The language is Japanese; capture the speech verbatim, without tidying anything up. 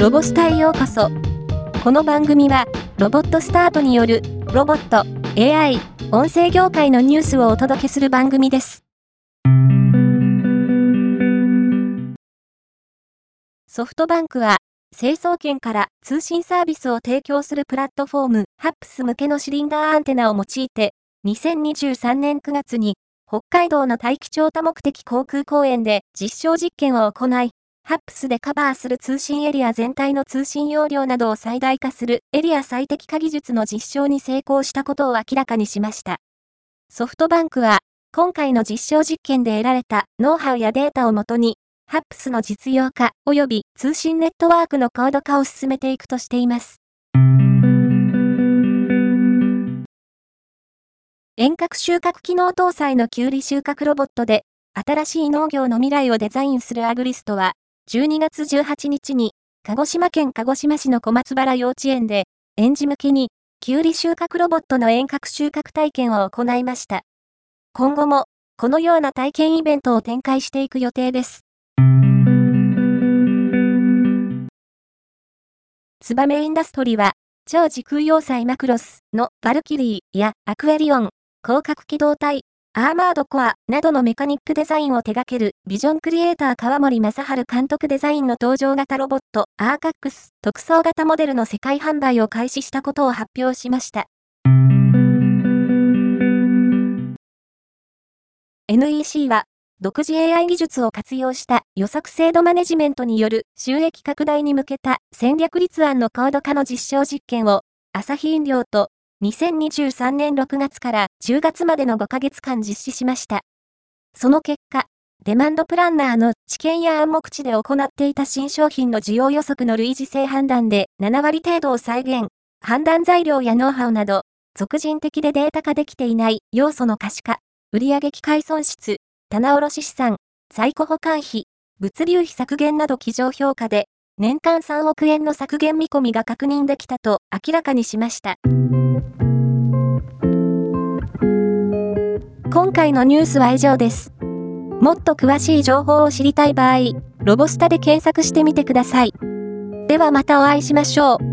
ロボスタへようこそ。この番組はロボットスタートによるロボット、エーアイ、音声業界のニュースをお届けする番組です。ソフトバンクは成層圏から通信サービスを提供するプラットフォーム ハップス 向けのシリンダーアンテナを用いてにせんにじゅうさんねんくがつに北海道の大気調査目的航空公園で実証実験を行い、ハップス でカバーする通信エリア全体の通信容量などを最大化するエリア最適化技術の実証に成功したことを明らかにしました。ソフトバンクは今回の実証実験で得られたノウハウやデータをもとにハップス の実用化及び通信ネットワークの高度化を進めていくとしています。遠隔収穫機能搭載のキュウリ収穫ロボットで新しい農業の未来をデザインするアグリストはじゅうにがつじゅうはちにちに鹿児島県鹿児島市の小松原幼稚園で園児向けにキュウリ収穫ロボットの遠隔収穫体験を行いました。今後もこのような体験イベントを展開していく予定です。ツバメインダストリは、超時空要塞マクロスのバルキリーやアクエリオン、広角機動隊、アーマードコアなどのメカニックデザインを手掛けるビジョンクリエイター川森正治監督デザインの搭乗型ロボットアーカックス特装型モデルの世界販売を開始したことを発表しました。エヌイーシー は、独自 エーアイ 技術を活用した予測精度マネジメントによる収益拡大に向けた戦略立案の高度化の実証実験をアサヒ飲料とにせんにじゅうさんねんろくがつからじゅうがつまでのごかげつかん実施しました。その結果、デマンドプランナーの知見や暗黙知で行っていた新商品の需要予測の類似性判断でななわり程度を再現、判断材料やノウハウなど、属人的でデータ化できていない要素の可視化、売上機会損失、棚卸資産、在庫保管費、物流費削減など机上評価で、年間さんおくえんの削減見込みが確認できたと明らかにしました。今回のニュースは以上です。もっと詳しい情報を知りたい場合、ロボスタで検索してみてください。ではまたお会いしましょう。